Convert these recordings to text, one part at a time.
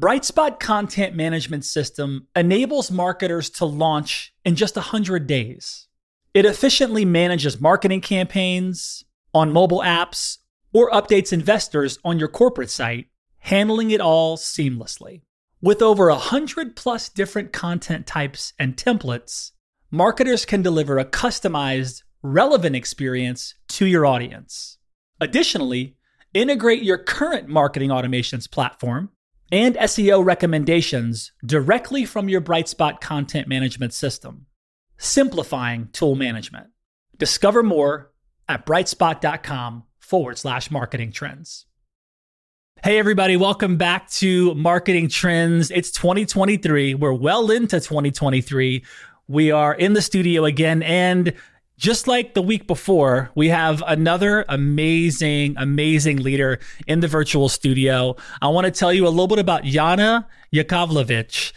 Brightspot Content Management System enables marketers to launch in just 100 days. It efficiently manages marketing campaigns on mobile apps or updates investors on your corporate site, handling it all seamlessly. With over 100 plus different content types and templates, marketers can deliver a customized, relevant experience to your audience. Additionally, integrate your current marketing automations platform and SEO recommendations directly from your Brightspot content management system, simplifying tool management. Discover more at brightspot.com/marketing trends. Hey everybody, welcome back to Marketing Trends. It's 2023. We're well into 2023. We are in the studio again, and just like the week before, we have another amazing leader in the virtual studio. I want to tell you a little bit about Jana Yakovlevich.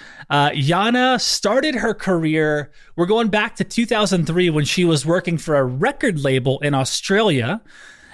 Jana started her career, we're going back to 2003 when she was working for a record label in Australia,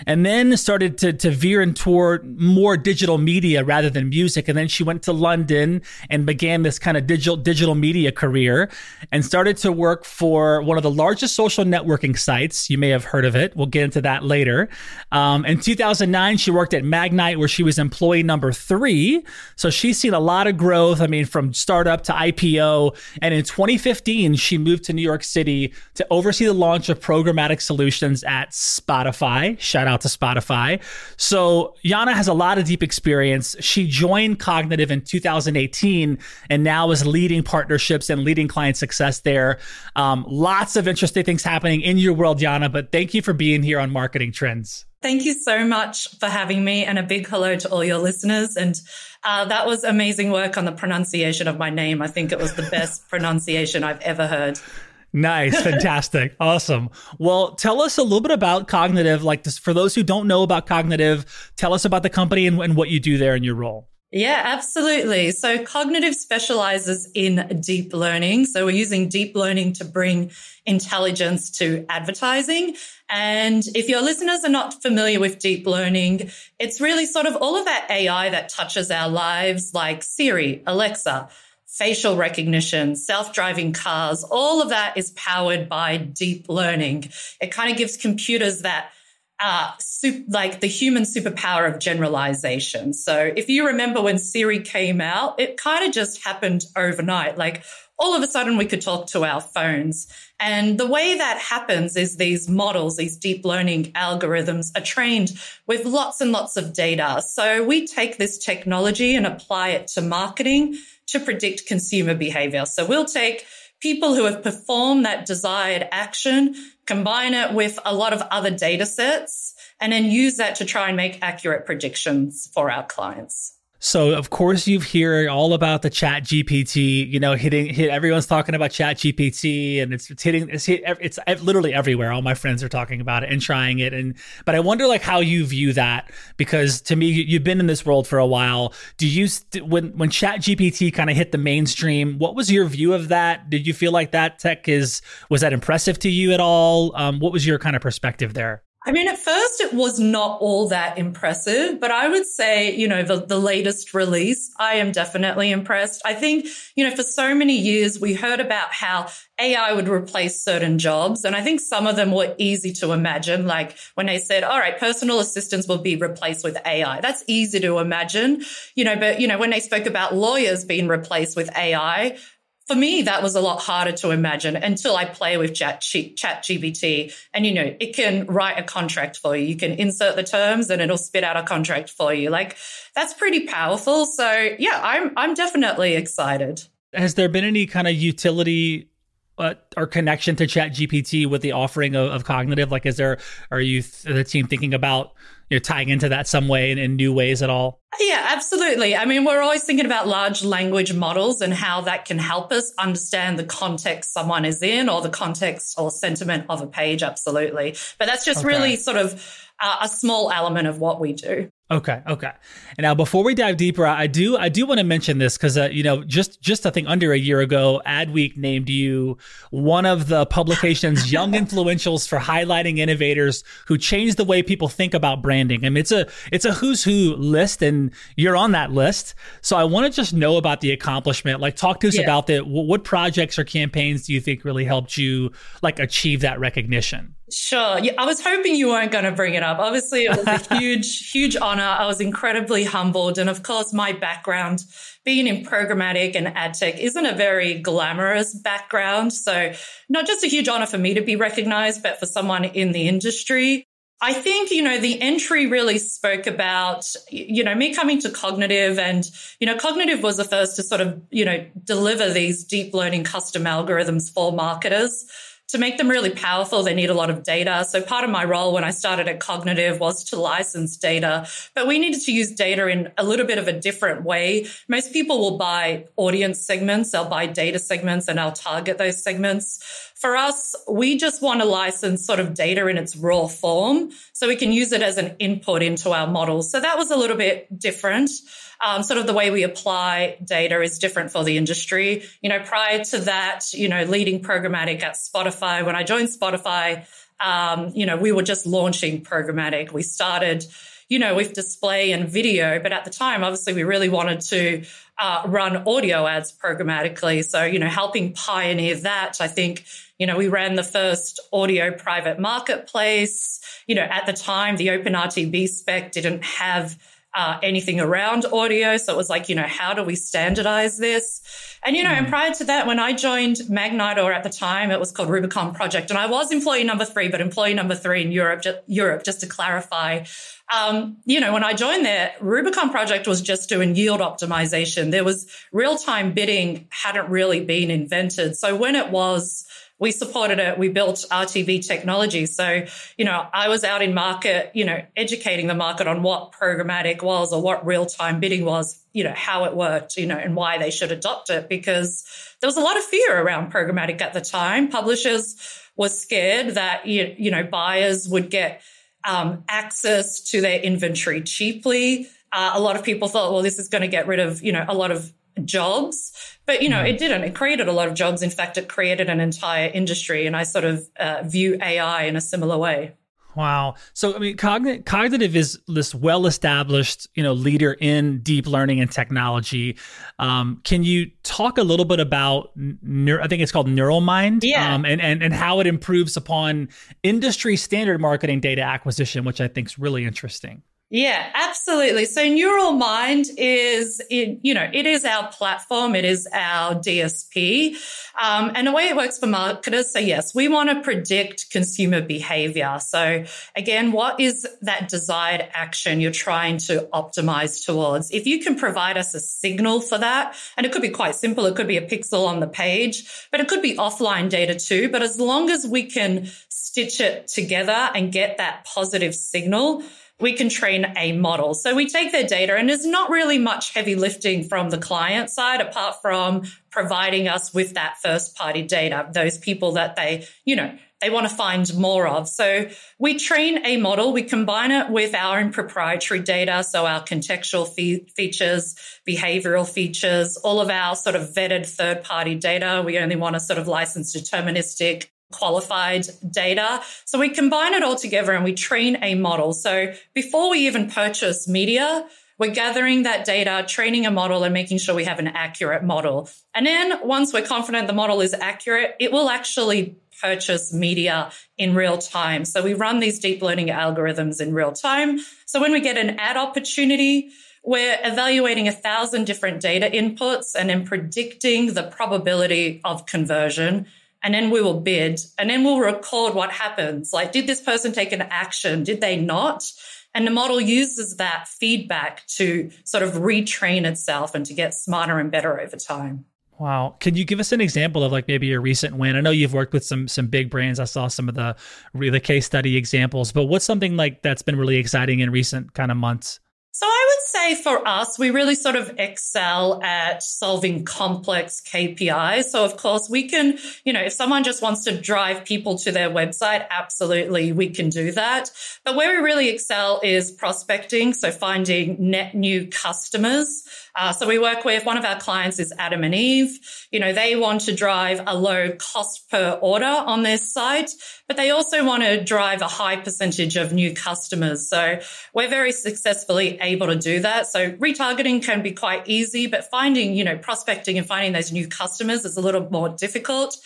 and then started to veer and toward more digital media rather than music. And then she went to London and began this kind of digital media career and started to work for one of the largest social networking sites. You may have heard of it. We'll get into that later. In 2009, she worked at Magnite, where she was employee number 3. So she's seen a lot of growth, I mean, from startup to IPO. And in 2015, she moved to New York City to oversee the launch of programmatic solutions at Spotify. Shout out to Spotify. So Jana has a lot of deep experience. She joined Cognitiv in 2018 and now is leading partnerships and leading client success there. Lots of interesting things happening in your world, Jana, but thank you for being here on Marketing Trends. Thank you so much for having me, and a big hello to all your listeners. And that was amazing work on the pronunciation of my name. I think it was the best pronunciation I've ever heard. Nice. Fantastic. Awesome. Well, tell us a little bit about Cognitiv. Like this, for those who don't know about Cognitiv, tell us about the company and what you do there in your role. Yeah, absolutely. So Cognitiv specializes in deep learning. So we're using deep learning to bring intelligence to advertising. And if your listeners are not familiar with deep learning, it's really sort of all of that AI that touches our lives, like Siri, Alexa, facial recognition, self-driving cars, all of that is powered by deep learning. It kind of gives computers that like the human superpower of generalization. So if you remember when Siri came out, it kind of just happened overnight. Like all of a sudden we could talk to our phones. And the way that happens is these models, these deep learning algorithms are trained with lots and lots of data. So we take this technology and apply it to marketing to predict consumer behavior. So we'll take people who have performed that desired action, combine it with a lot of other data sets, and then use that to try and make accurate predictions for our clients. So, of course, you've heard all about the ChatGPT, you know, everyone's talking about ChatGPT, and it's literally everywhere. All my friends are talking about it and trying it. But I wonder, like, how you view that, because to me, you've been in this world for a while. Do you, when ChatGPT kind of hit the mainstream, what was your view of that? Did you feel like that tech was that impressive to you at all? What was your kind of perspective there? I mean, at first it was not all that impressive, but I would say, you know, the latest release, I am definitely impressed. I think, you know, for so many years we heard about how AI would replace certain jobs. And I think some of them were easy to imagine. Like when they said, all right, personal assistants will be replaced with AI. That's easy to imagine, you know, but, you know, when they spoke about lawyers being replaced with AI, for me, that was a lot harder to imagine until I play with ChatGPT. And, you know, it can write a contract for you. You can insert the terms and it'll spit out a contract for you. Like, that's pretty powerful. So, yeah, I'm definitely excited. Has there been any kind of utility our connection to ChatGPT with the offering of Cognitiv? Like, are the team thinking about, you know, tying into that some way in new ways at all? Yeah, absolutely. I mean, we're always thinking about large language models and how that can help us understand the context someone is in, or the context or sentiment of a page. Absolutely. But that's just really sort of a small element of what we do. Okay. And now, before we dive deeper, I do want to mention this because, just I think under a year ago, Adweek named you one of the publication's young influentials for highlighting innovators who change the way people think about branding. I mean, it's a who's who list, and you're on that list. So I want to just know about the accomplishment. Like, talk to us about that. What projects or campaigns do you think really helped you like achieve that recognition? Sure. Yeah, I was hoping you weren't going to bring it up. Obviously, it was a huge honor. I was incredibly humbled. And of course, my background being in programmatic and ad tech isn't a very glamorous background. So not just a huge honor for me to be recognized, but for someone in the industry. I think, the entry really spoke about, me coming to Cognitiv, and, Cognitiv was the first to sort of, deliver these deep learning custom algorithms for marketers. To make them really powerful, they need a lot of data. So part of my role when I started at Cognitiv was to license data, but we needed to use data in a little bit of a different way. Most people will buy audience segments, they'll buy data segments, and I'll target those segments. For us, we just want to license sort of data in its raw form so we can use it as an input into our models. So that was a little bit different. Sort of the way we apply data is different for the industry. Prior to that, leading programmatic at Spotify, when I joined Spotify, we were just launching programmatic. We started, with display and video, but at the time, obviously, we really wanted to run audio ads programmatically. So, helping pioneer that, I think, we ran the first audio private marketplace. At the time, the OpenRTB spec didn't have anything around audio. So it was like, how do we standardize this? And, and prior to that, when I joined Magnite, or at the time it was called Rubicon Project, and I was employee number three in Europe, just to clarify, when I joined there, Rubicon Project was just doing yield optimization. There was real-time bidding hadn't really been invented. So when it was, we supported it. We built RTB technology. So, I was out in market, educating the market on what programmatic was, or what real-time bidding was, how it worked, and why they should adopt it, because there was a lot of fear around programmatic at the time. Publishers were scared that, buyers would get access to their inventory cheaply. A lot of people thought, well, this is going to get rid of, a lot of jobs. But, it didn't. It created a lot of jobs. In fact, it created an entire industry. And I sort of view AI in a similar way. Wow. So, I mean, Cognitiv is this well-established, leader in deep learning and technology. Can you talk a little bit about, I think it's called NeuralMind, and how it improves upon industry standard marketing data acquisition, which I think is really interesting. Yeah, absolutely. So NeuralMind is, it is our platform. It is our DSP. And the way it works for marketers. So yes, we want to predict consumer behavior. So again, what is that desired action you're trying to optimize towards? If you can provide us a signal for that, and it could be quite simple. It could be a pixel on the page, but it could be offline data too. But as long as we can stitch it together and get that positive signal, we can train a model. So we take their data, and there's not really much heavy lifting from the client side apart from providing us with that first party data, those people that they want to find more of. So we train a model, we combine it with our own proprietary data. So our contextual features, behavioral features, all of our sort of vetted third party data. We only want to sort of license deterministic, qualified data. So we combine it all together and we train a model. So before we even purchase media, we're gathering that data, training a model, and making sure we have an accurate model. And then once we're confident the model is accurate, it will actually purchase media in real time. So we run these deep learning algorithms in real time. So when we get an ad opportunity, we're evaluating 1,000 different data inputs and then predicting the probability of conversion. And then we will bid, and then we'll record what happens. Like, did this person take an action? Did they not? And the model uses that feedback to sort of retrain itself and to get smarter and better over time. Wow. Can you give us an example of like maybe a recent win? I know you've worked with some big brands. I saw some of the really case study examples, but what's something like that's been really exciting in recent kind of months? So I would say for us, we really sort of excel at solving complex KPIs. So of course we can, you know, if someone just wants to drive people to their website, absolutely we can do that. But where we really excel is prospecting. So finding net new customers. So we work with one of our clients is Adam and Eve. You know, they want to drive a low cost per order on their site, but they also want to drive a high percentage of new customers. So we're very successfully able to do that. So retargeting can be quite easy, but finding, you know, prospecting and finding those new customers is a little more difficult.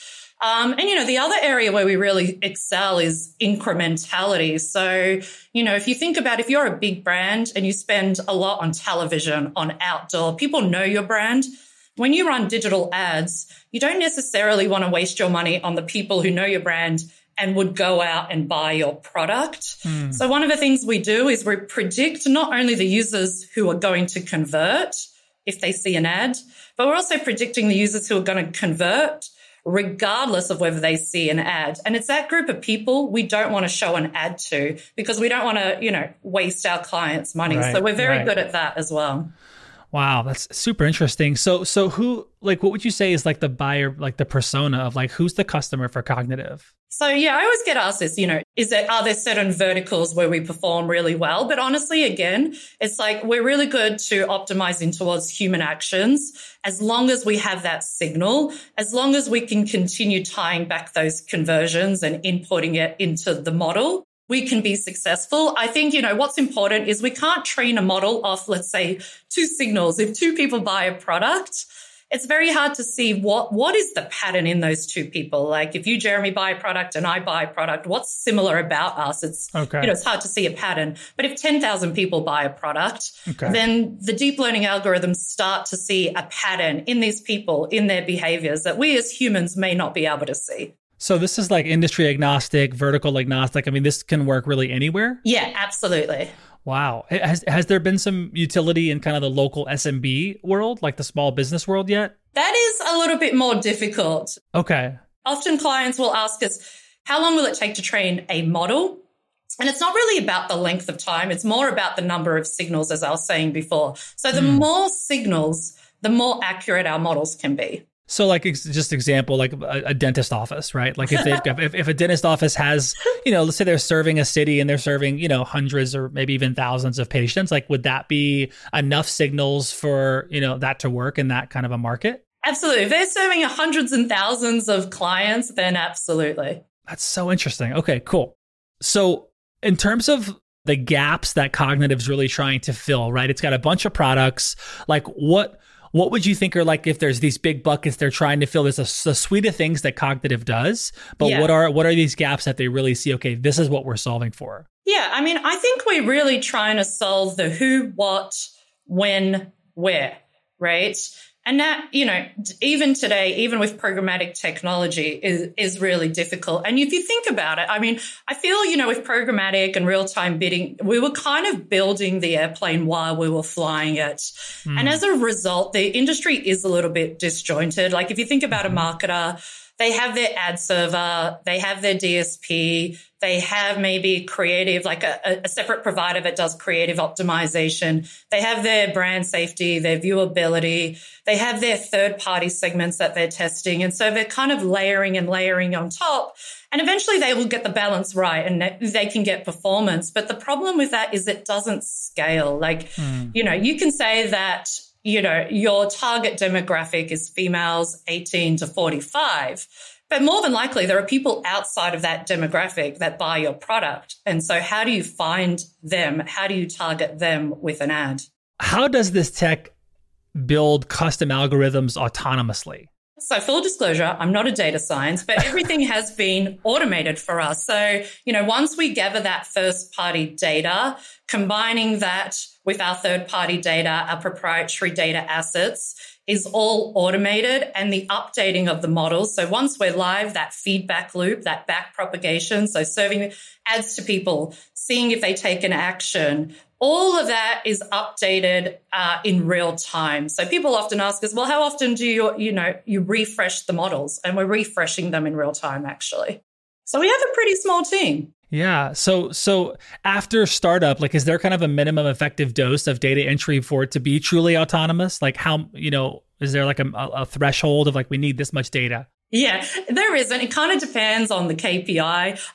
And, you know, the other area where we really excel is incrementality. So, you know, if you think about if you're a big brand and you spend a lot on television, on outdoor, people know your brand. When you run digital ads, you don't necessarily want to waste your money on the people who know your brand and would go out and buy your product. Mm. So one of the things we do is we predict not only the users who are going to convert if they see an ad, but we're also predicting the users who are going to convert regardless of whether they see an ad. And it's that group of people we don't want to show an ad to because we don't want to, you know, waste our clients' money. Right, so we're very good at that as well. Wow, that's super interesting. So who, like, what would you say is like the buyer, like the persona of like, who's the customer for Cognitiv? So yeah, I always get asked this, you know, are there certain verticals where we perform really well? But honestly, again, it's like we're really good to optimizing towards human actions as long as we have that signal, as long as we can continue tying back those conversions and inputting it into the model. We can be successful. I think, you know, what's important is we can't train a model off, let's say, two signals. If two people buy a product, it's very hard to see what is the pattern in those two people. Like if you, Jeremy, buy a product and I buy a product, what's similar about us? It's, okay, you know, it's hard to see a pattern. But if 10,000 people buy a product, then the deep learning algorithms start to see a pattern in these people, in their behaviors that we as humans may not be able to see. So this is like industry agnostic, vertical agnostic. I mean, this can work really anywhere? Yeah, absolutely. Wow. Has there been some utility in kind of the local SMB world, like the small business world yet? That is a little bit more difficult. Okay. Often clients will ask us, how long will it take to train a model? And it's not really about the length of time. It's more about the number of signals, as I was saying before. So the more signals, the more accurate our models can be. So like just example, like a dentist office, right? Like if they've got, if a dentist office has, you know, let's say they're serving a city and they're serving, you know, hundreds or maybe even thousands of patients, like would that be enough signals for, you know, that to work in that kind of a market? Absolutely. If they're serving hundreds and thousands of clients, then absolutely. That's so interesting. Okay, cool. So in terms of the gaps that Cognitiv's really trying to fill, right? It's got a bunch of products. Like what would you think are like if there's these big buckets they're trying to fill? There's a suite of things that Cognitiv does, but what are these gaps that they really see? Okay, this is what we're solving for. Yeah, I mean, I think we're really trying to solve the who, what, when, where, right? And that, you know, even today, even with programmatic technology is really difficult. And if you think about it, I mean, I feel, you know, with programmatic and real-time bidding, we were kind of building the airplane while we were flying it. Mm. And as a result, the industry is a little bit disjointed. Like if you think about a marketer, they have their ad server, they have their DSP, they have maybe creative, like a separate provider that does creative optimization. They have their brand safety, their viewability. They have their third-party segments that they're testing. And so they're kind of layering and layering on top. And eventually they will get the balance right and they can get performance. But the problem with that is it doesn't scale. Like, you know, you can say that, you know, your target demographic is females 18 to 45. But more than likely, there are people outside of that demographic that buy your product. And so how do you find them? How do you target them with an ad? How does this tech build custom algorithms autonomously? So full disclosure, I'm not a data science, but everything has been automated for us. So, you know, once we gather that first party data, combining that with our third party data, our proprietary data assets is all automated and the updating of the models. So once we're live, that feedback loop, that back propagation, so serving ads to people, seeing if they take an action, All of that is updated in real time. So people often ask us, well, how often do you refresh the models? And we're refreshing them in real time, actually. So we have a pretty small team. Yeah. So after startup, like, is there kind of a minimum effective dose of data entry for it to be truly autonomous? Like, how, is there like a threshold of like, we need this much data? Yeah, there isn't. It kind of depends on the KPI.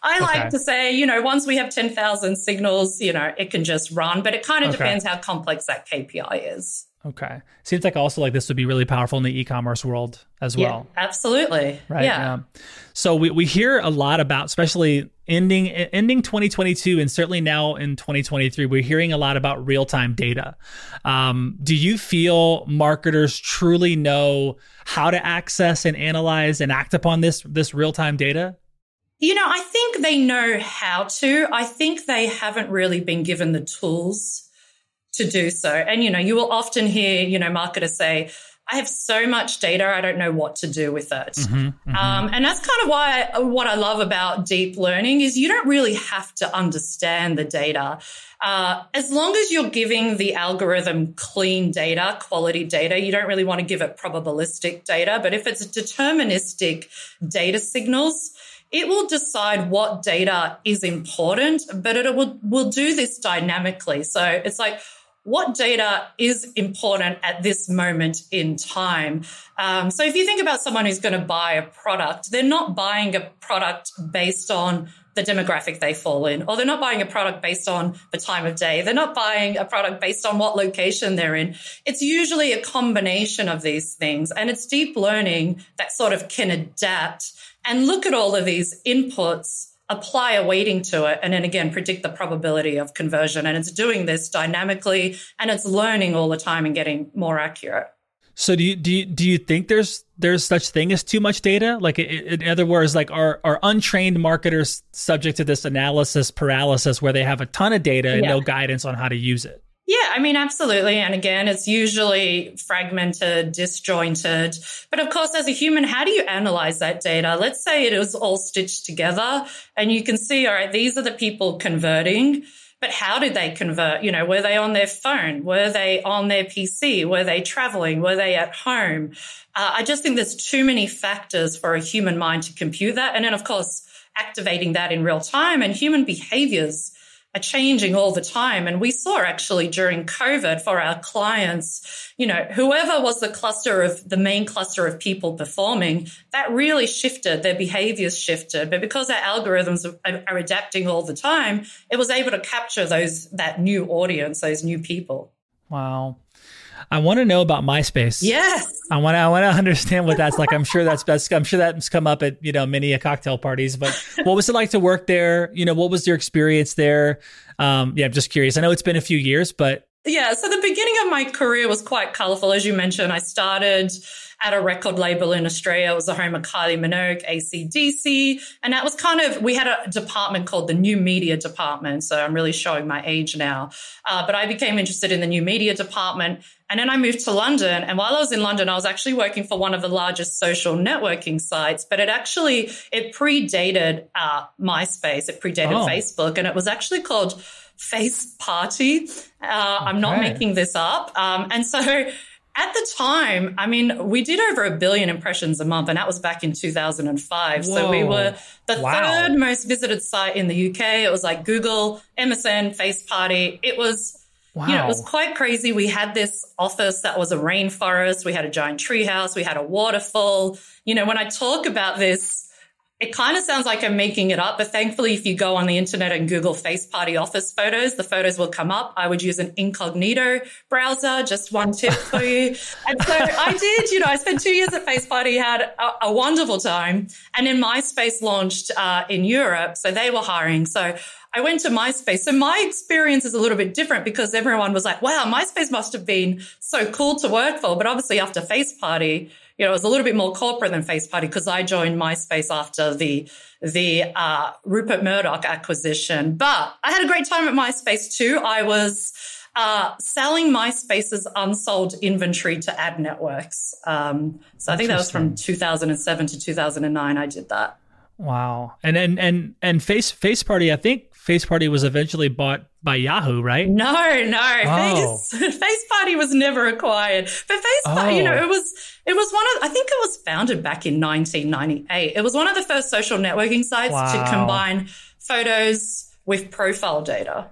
I like to say, once we have 10,000 signals, it can just run, but it kind of depends how complex that KPI is. Okay. Seems like also like this would be really powerful in the e-commerce world as well. Yeah, absolutely. Right. Yeah. So we hear a lot about, especially ending 2022 and certainly now in 2023, we're hearing a lot about real-time data. Do you feel marketers truly know how to access and analyze and act upon this real-time data? I think they know how to. I think they haven't really been given the tools to do so. And, you will often hear, marketers say, I have so much data, I don't know what to do with it. Mm-hmm, mm-hmm. And that's kind of why what I love about deep learning is you don't really have to understand the data. As long as you're giving the algorithm clean data, quality data, you don't really want to give it probabilistic data. But if it's deterministic data signals, it will decide what data is important, but it will do this dynamically. So it's like, what data is important at this moment in time? So if you think about someone who's going to buy a product, they're not buying a product based on the demographic they fall in, or they're not buying a product based on the time of day. They're not buying a product based on what location they're in. It's usually a combination of these things. And it's deep learning that sort of can adapt and look at all of these inputs, apply a weighting to it, and then again, predict the probability of conversion. And it's doing this dynamically, and it's learning all the time and getting more accurate. So do you think there's such thing as too much data? Like, in other words, like are untrained marketers subject to this analysis paralysis where they have a ton of data and no guidance on how to use it? Yeah, I mean, absolutely. And again, it's usually fragmented, disjointed. But of course, as a human, how do you analyze that data? Let's say it is all stitched together and you can see, all right, these are the people converting, but how did they convert? Were they on their phone? Were they on their PC? Were they traveling? Were they at home? I just think there's too many factors for a human mind to compute that. And then, of course, activating that in real time, and human behaviors are changing all the time. And we saw actually during COVID for our clients, whoever was the main cluster of people performing, that really shifted, their behaviors shifted. But because our algorithms are adapting all the time, it was able to capture that new audience, those new people. Wow. I want to know about MySpace. Yes. I want to understand what that's like. I'm sure that's come up at, many a cocktail parties, but what was it like to work there? What was your experience there? I'm just curious. I know it's been a few years, but. Yeah. So the beginning of my career was quite colorful. As you mentioned, I started at a record label in Australia. It was the home of Kylie Minogue, AC/DC. And that was we had a department called the New Media Department. So I'm really showing my age now. But I became interested in the New Media Department. And then I moved to London. And while I was in London, I was actually working for one of the largest social networking sites. But it predated MySpace. It predated Facebook. And it was actually called Faceparty. I'm not making this up. And so at the time, I mean, we did over 1 billion impressions a month, and that was back in 2005. Whoa. So we were the third most visited site in the UK. It was like Google, MSN, Faceparty. It was, it was quite crazy. We had this office that was a rainforest. We had a giant treehouse. We had a waterfall. When I talk about this, it kind of sounds like I'm making it up, but thankfully, if you go on the internet and Google Faceparty office photos, the photos will come up. I would use an incognito browser, just one tip for you. And so I did, I spent 2 years at Faceparty, had a wonderful time. And then MySpace launched in Europe, so they were hiring. So I went to MySpace. So my experience is a little bit different because everyone was like, wow, MySpace must have been so cool to work for. But obviously after Faceparty, it was a little bit more corporate than Faceparty because I joined MySpace after the Rupert Murdoch acquisition. But I had a great time at MySpace too. I was selling MySpace's unsold inventory to ad networks. So I think that was from 2007 to 2009 I did that. Wow. And Faceparty, I think Faceparty was eventually bought by Yahoo, right? No. Oh. Faceparty was never acquired. But Faceparty, it was one of, I think it was founded back in 1998. It was one of the first social networking sites to combine photos with profile data.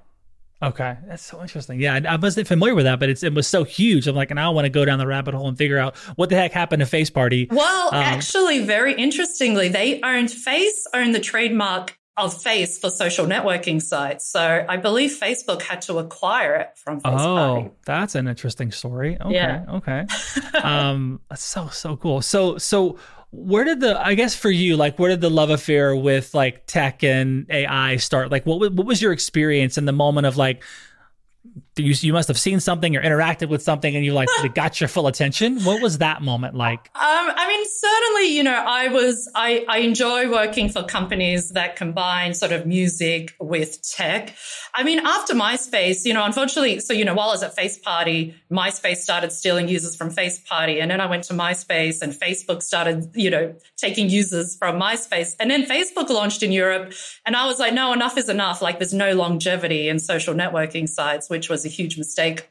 Okay, that's so interesting. Yeah, I wasn't familiar with that, but it was so huge. I'm like, and I want to go down the rabbit hole and figure out what the heck happened to Faceparty. Well, actually, very interestingly, Face owned the trademark of Face for social networking sites. So I believe Facebook had to acquire it from Faceparty. Oh, that's an interesting story. Okay, yeah. Okay. So cool. So where did where did the love affair with like tech and AI start? Like what was your experience in the moment of like, you must have seen something or interacted with something and you like, it got your full attention. What was that moment like? I mean, certainly, I enjoy working for companies that combine sort of music with tech. I mean, after MySpace, unfortunately, while I was at Faceparty, MySpace started stealing users from Faceparty. And then I went to MySpace and Facebook started, taking users from MySpace. And then Facebook launched in Europe. And I was like, no, enough is enough. Like there's no longevity in social networking sites, which was a huge mistake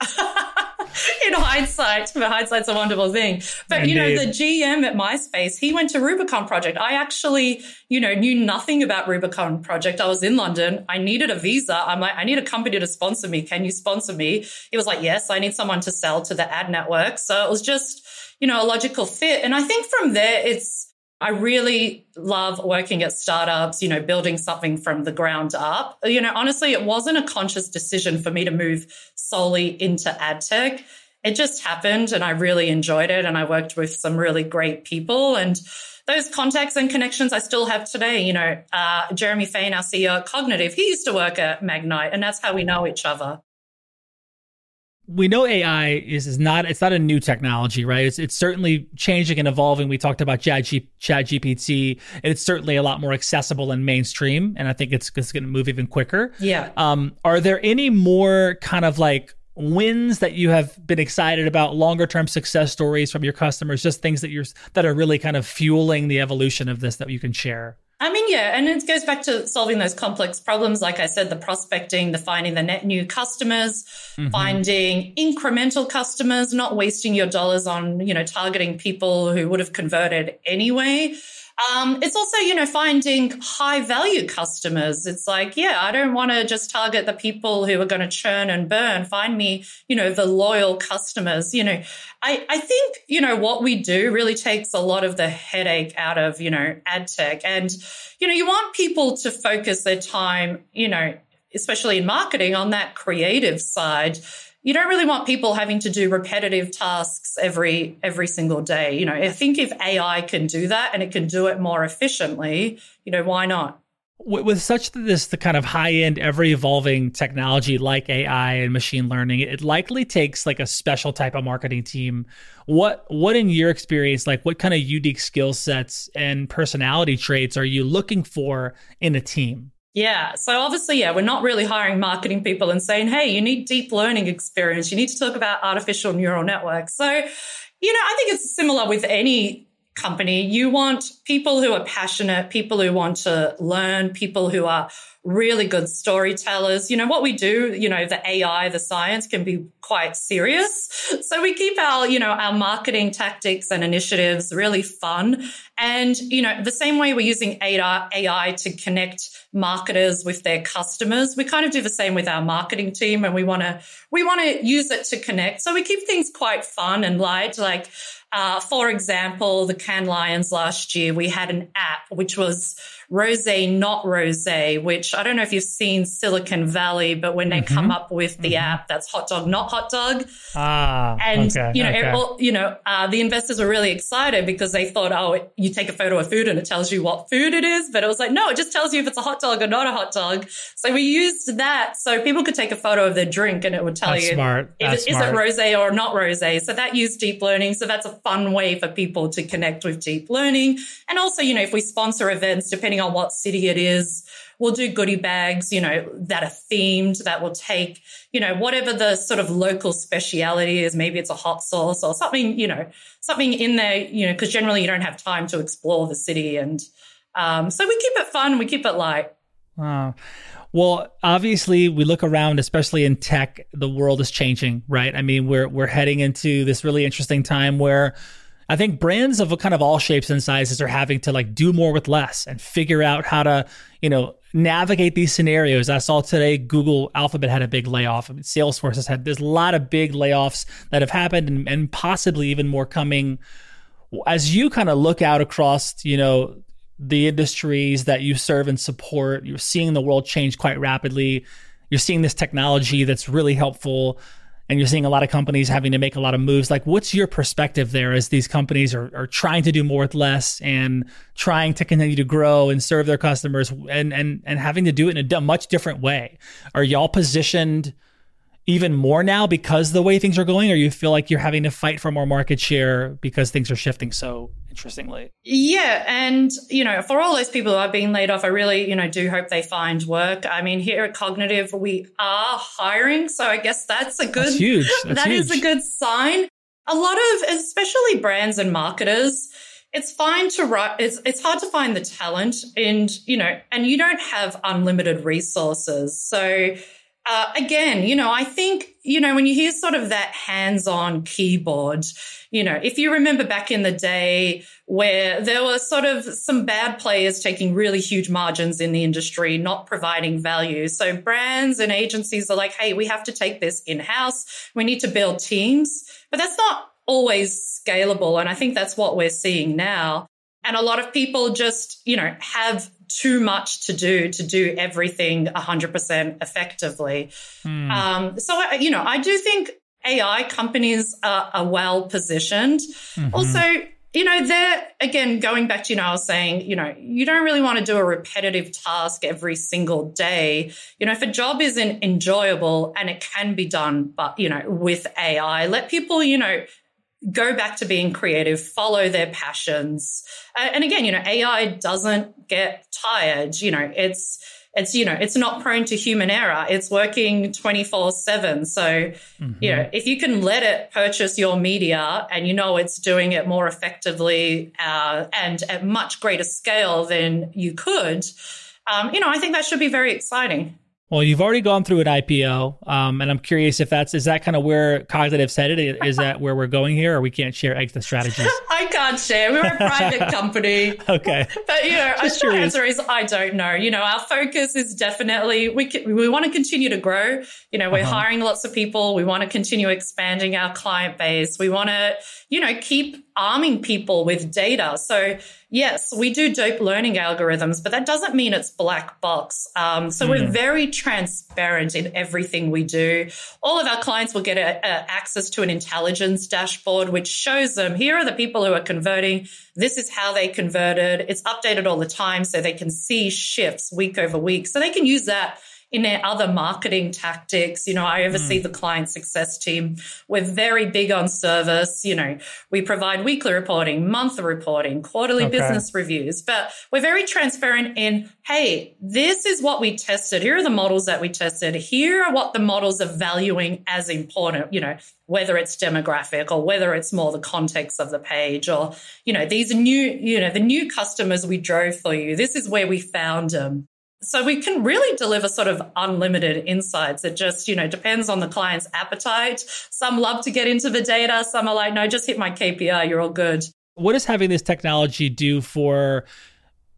in hindsight. But hindsight's a wonderful thing. But, the GM at MySpace, he went to Rubicon Project. I actually, knew nothing about Rubicon Project. I was in London. I needed a visa. I'm like, I need a company to sponsor me. Can you sponsor me? He was like, yes, I need someone to sell to the ad network. So it was just, a logical fit. And I think from there, I really love working at startups, building something from the ground up. Honestly, it wasn't a conscious decision for me to move solely into ad tech. It just happened and I really enjoyed it. And I worked with some really great people. And those contacts and connections I still have today. Jeremy Fain, our CEO at Cognitiv, he used to work at Magnite, and that's how we know each other. We know AI is not a new technology, right? It's certainly changing and evolving. We talked about ChatGPT. It's certainly a lot more accessible and mainstream, and I think it's going to move even quicker. Yeah. Are there any more kind of like wins that you have been excited about, longer term success stories from your customers, just things that are really kind of fueling the evolution of this that you can share? I mean, yeah, and it goes back to solving those complex problems. Like I said, the prospecting, the finding the net new customers, finding incremental customers, not wasting your dollars on, targeting people who would have converted anyway. It's also, finding high value customers. It's like, yeah, I don't want to just target the people who are going to churn and burn. Find me, the loyal customers. I think, what we do really takes a lot of the headache out of, ad tech. And, you want people to focus their time, especially in marketing, on that creative side. You don't really want people having to do repetitive tasks every single day. I think if AI can do that and it can do it more efficiently, why not? With the kind of high-end, ever-evolving technology like AI and machine learning, it likely takes like a special type of marketing team. What in your experience, like what kind of unique skill sets and personality traits are you looking for in a team? Yeah. So obviously, yeah, we're not really hiring marketing people and saying, hey, you need deep learning experience. You need to talk about artificial neural networks. So, I think it's similar with any company. You want people who are passionate, people who want to learn, people who are really good storytellers. What we do, the AI, the science can be quite serious. So we keep our, our marketing tactics and initiatives really fun. And, the same way we're using AI to connect marketers with their customers, we kind of do the same with our marketing team, and we want to use it to connect. So we keep things quite fun and light. Like, for example, the Cannes Lions last year, we had an app which was Rosé Not Rosé, which I don't know if you've seen Silicon Valley, but when they come up with the app, that's hot dog, not hot dog. The investors were really excited because they thought, you take a photo of food and it tells you what food it is. But it was like, no, it just tells you if it's a hot dog or not a hot dog. So we used that so people could take a photo of their drink and it would tell is it rosé or not rosé. So that used deep learning. So that's a fun way for people to connect with deep learning. And also, if we sponsor events, depending on what city it is, we'll do goodie bags, that are themed, that will take, whatever the sort of local speciality is. Maybe it's a hot sauce or something, something in there, because generally you don't have time to explore the city. And so we keep it fun. We keep it light. Wow. Well, obviously, we look around, especially in tech, the world is changing, right? I mean, we're heading into this really interesting time where I think brands of kind of all shapes and sizes are having to like do more with less and figure out how to, you know, navigate these scenarios. I saw today Google Alphabet had a big layoff. I mean, Salesforce has had, there's a lot of big layoffs that have happened and possibly even more coming. As you kind of look out across, you know, the industries that you serve and support, you're seeing the world change quite rapidly. You're seeing this technology that's really helpful. And you're seeing a lot of companies having to make a lot of moves. Like, what's your perspective there as these companies are trying to do more with less and trying to continue to grow and serve their customers and having to do it in a much different way? Are y'all positioned even more now because the way things are going, or you feel like you're having to fight for more market share because things are shifting so interestingly? Yeah. And, you know, for all those people who are being laid off, I really, you know, do hope they find work. I mean, here at Cognitiv, we are hiring. So I guess that's a good, that's huge. That is a good sign. A lot of, especially brands and marketers, it's hard to find the talent and you don't have unlimited resources. So, again, you know, I think, you know, when you hear sort of that hands-on keyboard, you know, if you remember back in the day where there were sort of some bad players taking really huge margins in the industry, not providing value. So brands and agencies are like, hey, we have to take this in-house. We need to build teams. But that's not always scalable. And I think that's what we're seeing now. And a lot of people just, you know, have too much to do everything 100% effectively. So, you know, I do think AI companies are well positioned. Mm-hmm. Also, you know, they're, again, going back to, you know, I was saying, you know, you don't really want to do a repetitive task every single day. You know, if a job isn't enjoyable and it can be done, but, you know, with AI, let people, you know, go back to being creative, follow their passions. And again, you know, AI doesn't get tired. You know, it's, you know, it's not prone to human error. It's working 24/7. So, you know, if you can let it purchase your media and you know it's doing it more effectively and at much greater scale than you could, you know, I think that should be very exciting. Well, you've already gone through an IPO, and I'm curious if is that kind of where Cognitiv's headed? Is that where we're going here, or we can't share exit strategies? I can't share. We're a private company. Okay. But, you know, the short answer is I don't know. You know, our focus is definitely, we want to continue to grow. You know, we're hiring lots of people. We want to continue expanding our client base. We want to, you know, keep arming people with data. So yes, we do deep learning algorithms, but that doesn't mean it's black box. So we're very transparent in everything we do. All of our clients will get access to an intelligence dashboard, which shows them here are the people who are converting. This is how they converted. It's updated all the time so they can see shifts week over week. So they can use that in their other marketing tactics. You know, I oversee the client success team. We're very big on service. You know, we provide weekly reporting, monthly reporting, quarterly business reviews, but we're very transparent in, hey, this is what we tested. Here are the models that we tested. Here are what the models are valuing as important, you know, whether it's demographic or whether it's more the context of the page or, you know, these new, you know, the new customers we drove for you. This is where we found them. So we can really deliver sort of unlimited insights. It just, you know, depends on the client's appetite. Some love to get into the data. Some are like, no, just hit my KPI. You're all good. What does having this technology do for,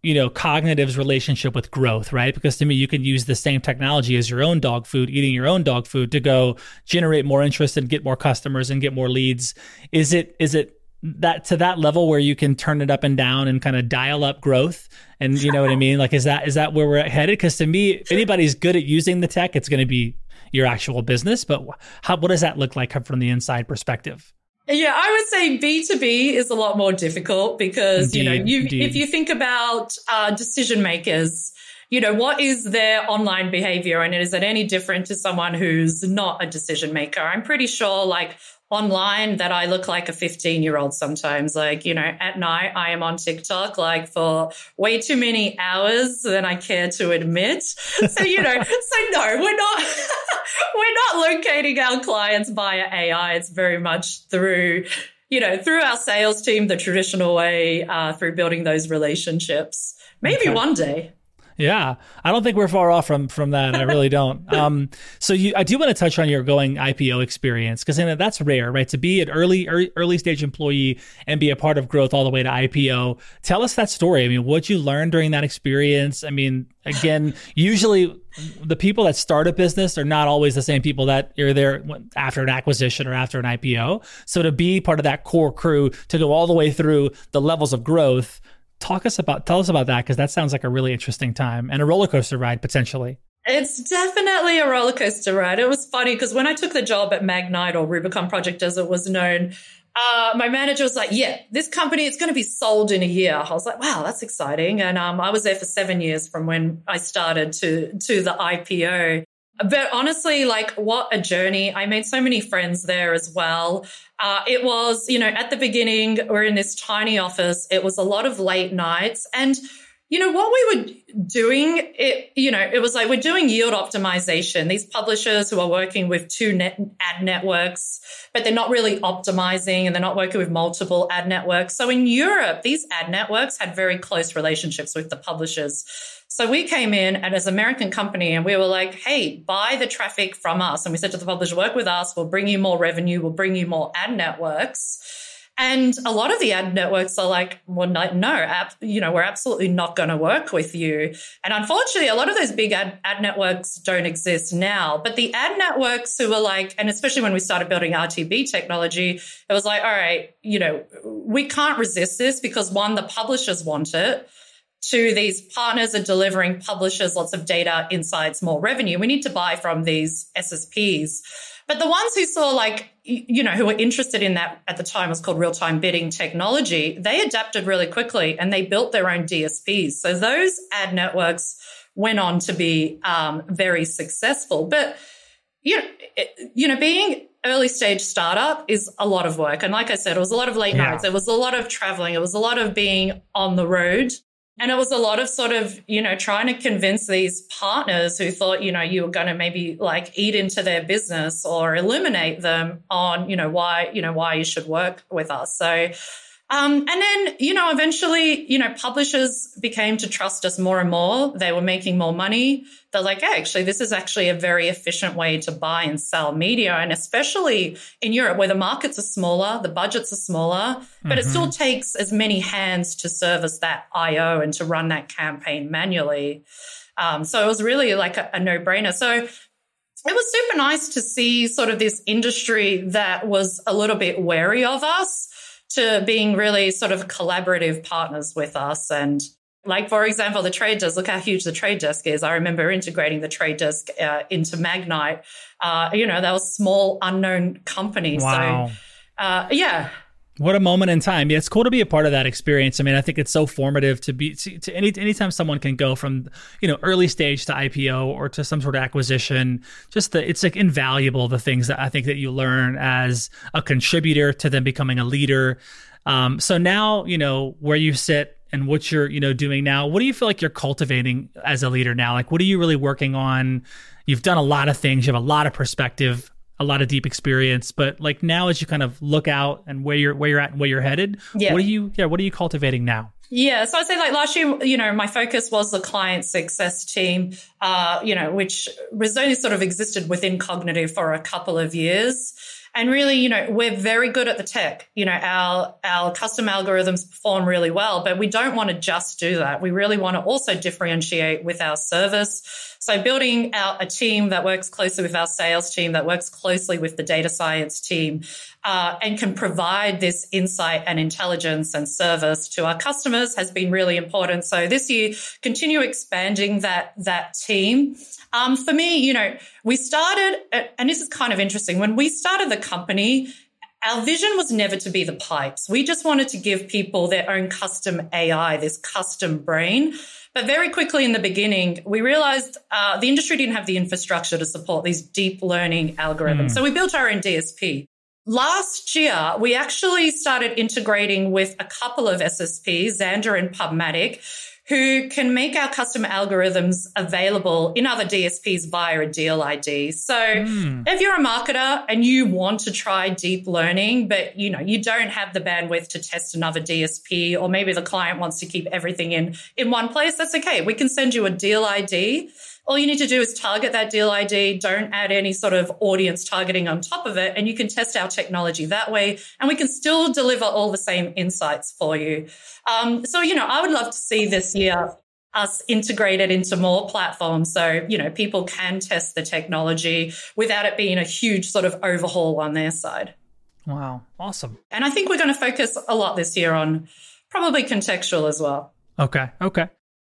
you know, Cognitiv's relationship with growth, right? Because to me, you can use the same technology as your own dog food, eating your own dog food to go generate more interest and get more customers and get more leads. Is it that to that level where you can turn it up and down and kind of dial up growth? And you know what I mean? Like, is that where we're headed? Because to me, if anybody's good at using the tech, it's going to be your actual business. But what does that look like from the inside perspective? Yeah, I would say B2B is a lot more difficult because, if you think about decision makers, you know, what is their online behavior? And is it any different to someone who's not a decision maker? I'm pretty sure, like, online that I look like a 15-year-old sometimes. Like, you know, at night I am on TikTok like for way too many hours than I care to admit. So, you know, no, we're not locating our clients via AI. It's very much through, you know, through our sales team, the traditional way, through building those relationships. Maybe one day. Yeah, I don't think we're far off from that. I really don't. I do want to touch on your going IPO experience, because that's rare, right? To be an early stage employee and be a part of growth all the way to IPO. Tell us that story. I mean, what you learned during that experience. I mean, again, usually the people that start a business are not always the same people that are there after an acquisition or after an IPO. So to be part of that core crew, to go all the way through the levels of growth, tell us about that, because that sounds like a really interesting time and a roller coaster ride potentially. It's definitely a roller coaster ride. It was funny because when I took the job at Magnite, or Rubicon Project as it was known, my manager was like, yeah, this company, it's going to be sold in a year. I was like, wow, that's exciting. And I was there for 7 years from when I started to the IPO. But honestly, like, what a journey. I made so many friends there as well. It was, at the beginning, we're in this tiny office. It was a lot of late nights. And, what we were doing, it was like we're doing yield optimization. These publishers who are working with two ad networks, but they're not really optimizing and they're not working with multiple ad networks. So in Europe, these ad networks had very close relationships with the publishers. So we came in and as an American company, and we were like, hey, buy the traffic from us. And we said to the publisher, work with us. We'll bring you more revenue. We'll bring you more ad networks. And a lot of the ad networks are like, well, no, we're absolutely not going to work with you. And unfortunately, a lot of those big ad networks don't exist now. But the ad networks who were like, and especially when we started building RTB technology, it was like, all right, we can't resist this because, one, the publishers want it. Two, these partners are delivering publishers lots of data, insights, more revenue. We need to buy from these SSPs. But the ones who saw who were interested in that at the time, was called real-time bidding technology, they adapted really quickly and they built their own DSPs. So those ad networks went on to be very successful. But, being early stage startup is a lot of work. And like I said, it was a lot of late nights. It was a lot of traveling. It was a lot of being on the road. And it was a lot of sort of, trying to convince these partners who thought, you were going to maybe like eat into their business or eliminate them on, why you should work with us. So, and then, eventually, publishers became to trust us more and more. They were making more money. They're like, hey, actually, this is actually a very efficient way to buy and sell media. And especially in Europe, where the markets are smaller, the budgets are smaller, but it still takes as many hands to service that IO and to run that campaign manually. So it was really like a no-brainer. So it was super nice to see sort of this industry that was a little bit wary of us to being really sort of collaborative partners with us. And like, for example, the Trade Desk, look how huge the Trade Desk is. I remember integrating the Trade Desk into Magnite. That was a small, unknown company. Wow. So, what a moment in time. Yeah, it's cool to be a part of that experience. I mean, I think it's so formative to be to anytime someone can go from, early stage to IPO or to some sort of acquisition, it's like invaluable, the things that I think that you learn as a contributor to then becoming a leader. So now, where you sit and what you're, doing now, what do you feel like you're cultivating as a leader now? Like, what are you really working on? You've done a lot of things. You have a lot of perspective, a lot of deep experience, but like now, as you kind of look out and where you're at and where you're headed, what are you cultivating now? Yeah. So I'd say like last year, my focus was the client success team, which was only sort of existed within Cognitiv for a couple of years. And really, we're very good at the tech. Our custom algorithms perform really well, but we don't want to just do that. We really want to also differentiate with our service. So building out a team that works closely with our sales team, that works closely with the data science team, and can provide this insight and intelligence and service to our customers has been really important. So this year, continue expanding that team. For me, we started, and this is kind of interesting, when we started the company, our vision was never to be the pipes. We just wanted to give people their own custom AI, this custom brain. But very quickly in the beginning, we realized the industry didn't have the infrastructure to support these deep learning algorithms. So we built our own DSP. Last year, we actually started integrating with a couple of SSPs, Xandr and Pubmatic, who can make our custom algorithms available in other DSPs via a deal ID. So if you're a marketer and you want to try deep learning, but you know you don't have the bandwidth to test another DSP, or maybe the client wants to keep everything in one place, that's okay. We can send you a deal ID. All you need to do is target that deal ID. Don't add any sort of audience targeting on top of it. And you can test our technology that way. And we can still deliver all the same insights for you. So, you know, I would love to see this year us integrated into more platforms. So, you know, people can test the technology without it being a huge sort of overhaul on their side. Wow. Awesome. And I think we're going to focus a lot this year on probably contextual as well. Okay. Okay.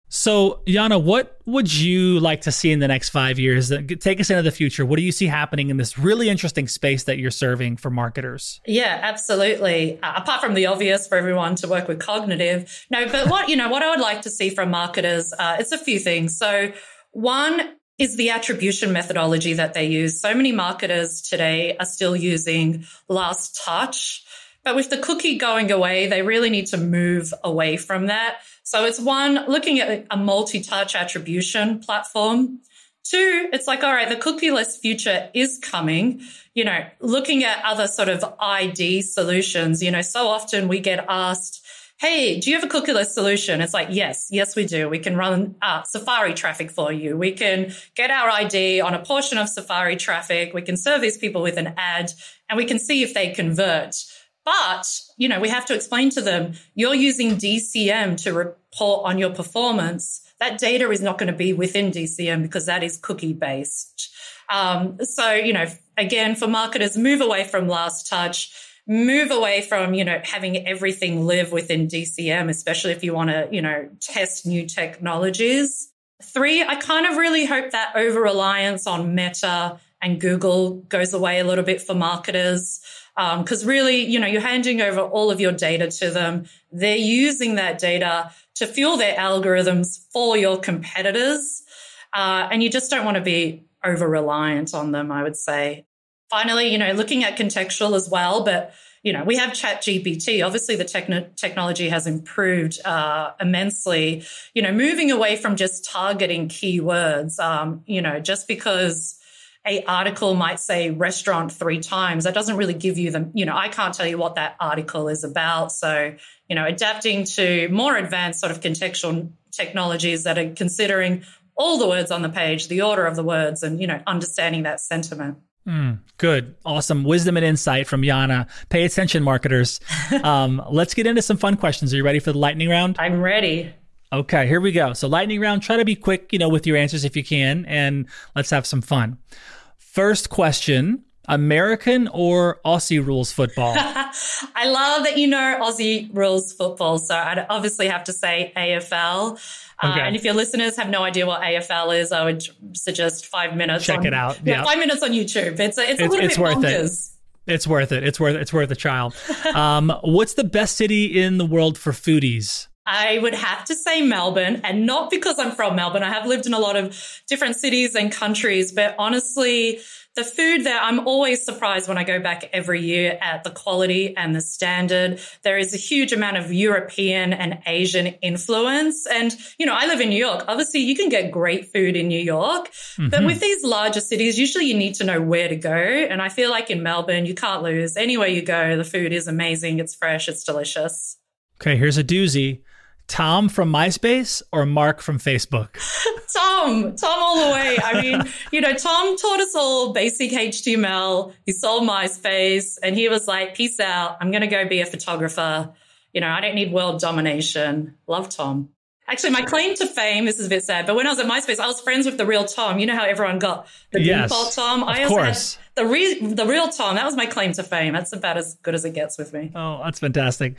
So, Jana, what would you like to see in the next 5 years? Take us into the future. What do you see happening in this really interesting space that you're serving for marketers? Yeah, absolutely. Apart from the obvious for everyone to work with Cognitiv. No, but what, you know, what I would like to see from marketers, it's a few things. So one is the attribution methodology that they use. So many marketers today are still using last touch. But with the cookie going away, they really need to move away from that. So it's one, looking at a multi-touch attribution platform. Two, it's like, all right, the cookieless future is coming. You know, looking at other sort of ID solutions, you know, so often we get asked, hey, do you have a cookieless solution? It's like, yes, we do. We can run Safari traffic for you. We can get our ID on a portion of Safari traffic. We can serve these people with an ad and we can see if they convert. But, you know, we have to explain to them, you're using DCM to report on your performance. That data is not going to be within DCM because that is cookie-based. So, you know, again, for marketers, move away from last touch, move away from, you know, having everything live within DCM, especially if you want to, you know, test new technologies. Three, I kind of really hope that over-reliance on Meta and Google goes away a little bit for marketers. Because really, you know, you're handing over all of your data to them. They're using that data to fuel their algorithms for your competitors. And you just don't want to be over-reliant on them, I would say. Finally, you know, looking at contextual as well. But, you know, we have ChatGPT. Obviously, the technology has improved immensely. You know, moving away from just targeting keywords, you know, just because a article might say restaurant 3 times. That doesn't really give you the, you know, I can't tell you what that article is about. So, you know, adapting to more advanced sort of contextual technologies that are considering all the words on the page, the order of the words, and, you know, understanding that sentiment. Good. Awesome. Wisdom and insight from Jana. Pay attention, marketers. Let's get into some fun questions. Are you ready for the lightning round? I'm ready. Okay, here we go. So lightning round, try to be quick, you know, with your answers if you can, and let's have some fun. First question, American or Aussie rules football? I love that you know Aussie rules football, so I'd obviously have to say AFL. Okay. And if your listeners have no idea what AFL is, I would suggest 5 minutes. Check it out. Yeah, 5 minutes on YouTube. It's a little bit bonkers. It's worth a trial. What's the best city in the world for foodies? I would have to say Melbourne, and not because I'm from Melbourne. I have lived in a lot of different cities and countries, but honestly, the food there, I'm always surprised when I go back every year at the quality and the standard. There is a huge amount of European and Asian influence. And, you know, I live in New York. Obviously, you can get great food in New York, but with these larger cities, usually you need to know where to go. And I feel like in Melbourne, you can't lose. Anywhere you go, the food is amazing. It's fresh. It's delicious. Okay, here's a doozy. Tom from MySpace or Mark from Facebook? Tom all the way. I mean, you know, Tom taught us all basic HTML. He sold MySpace and he was like, peace out. I'm going to go be a photographer. You know, I don't need world domination. Love Tom. Actually, my claim to fame, this is a bit sad, but when I was at MySpace, I was friends with the real Tom. You know how everyone got the default Tom? Of course. The real Tom. That was my claim to fame. That's about as good as it gets with me. Oh, that's fantastic.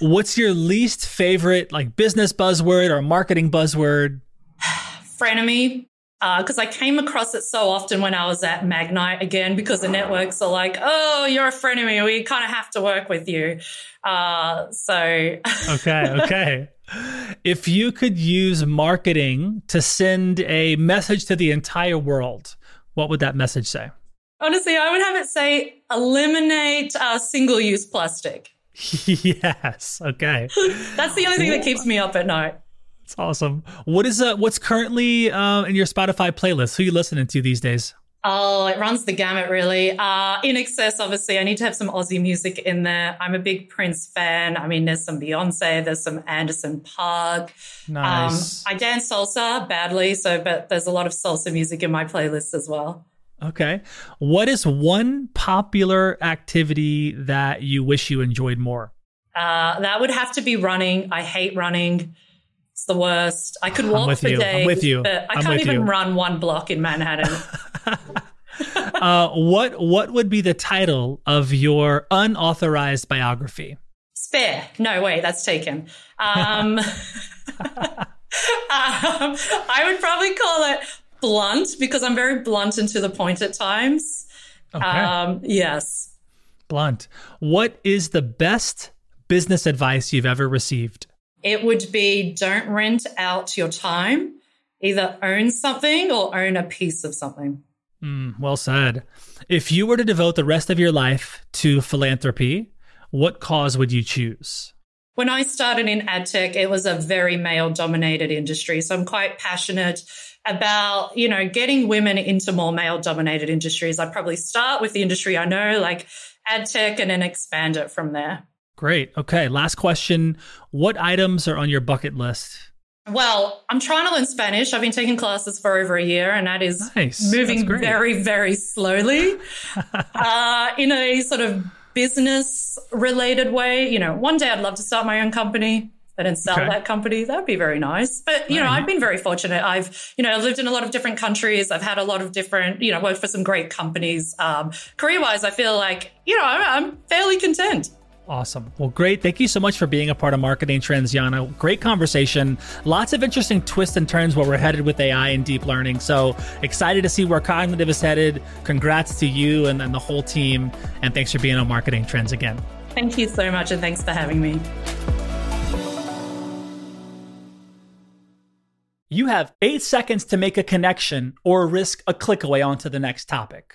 What's your least favorite, like, business buzzword or marketing buzzword? Frenemy. Because I came across it so often when I was at Magnite, again, because the networks are like, oh, you're a frenemy. We kind of have to work with you. Okay. If you could use marketing to send a message to the entire world, what would that message say? Honestly, I would have it say, eliminate single-use plastic. Yes. Okay. That's the only thing that keeps me up at night. It's awesome. What is what's currently in your Spotify playlist? Who are you listening to these days? Oh, it runs the gamut, really. In excess, obviously, I need to have some Aussie music in there. I'm a big Prince fan. I mean, there's some Beyonce, there's some Anderson .Paak. Nice. I dance salsa badly, but there's a lot of salsa music in my playlist as well. Okay. What is one popular activity that you wish you enjoyed more? That would have to be running. I hate running. It's the worst. I could walk for days. I'm with you. But I can't even run one block in Manhattan. What would be the title of your unauthorized biography? Spare. No, wait, that's taken. I would probably call it Blunt, because I'm very blunt and to the point at times. Okay. Yes. Blunt. What is the best business advice you've ever received? It would be don't rent out your time. Either own something or own a piece of something. Well said. If you were to devote the rest of your life to philanthropy, what cause would you choose? When I started in ad tech, it was a very male-dominated industry. So I'm quite passionate about, getting women into more male-dominated industries. I'd probably start with the industry I know, like ad tech, and then expand it from there. Great. Okay. Last question. What items are on your bucket list? Well, I'm trying to learn Spanish. I've been taking classes for over a year, and that is moving very, very slowly in a sort of business-related way. One day I'd love to start my own company and then sell that company. That'd be very nice. But, I've been very fortunate. I've, lived in a lot of different countries. I've had a lot of different, worked for some great companies. Career-wise, I feel like, I'm fairly content. Awesome. Well, great. Thank you so much for being a part of Marketing Trends, Jana. Great conversation. Lots of interesting twists and turns where we're headed with AI and deep learning. So excited to see where Cognitiv is headed. Congrats to you and the whole team. And thanks for being on Marketing Trends again. Thank you so much. And thanks for having me. You have 8 seconds to make a connection or risk a click away onto the next topic.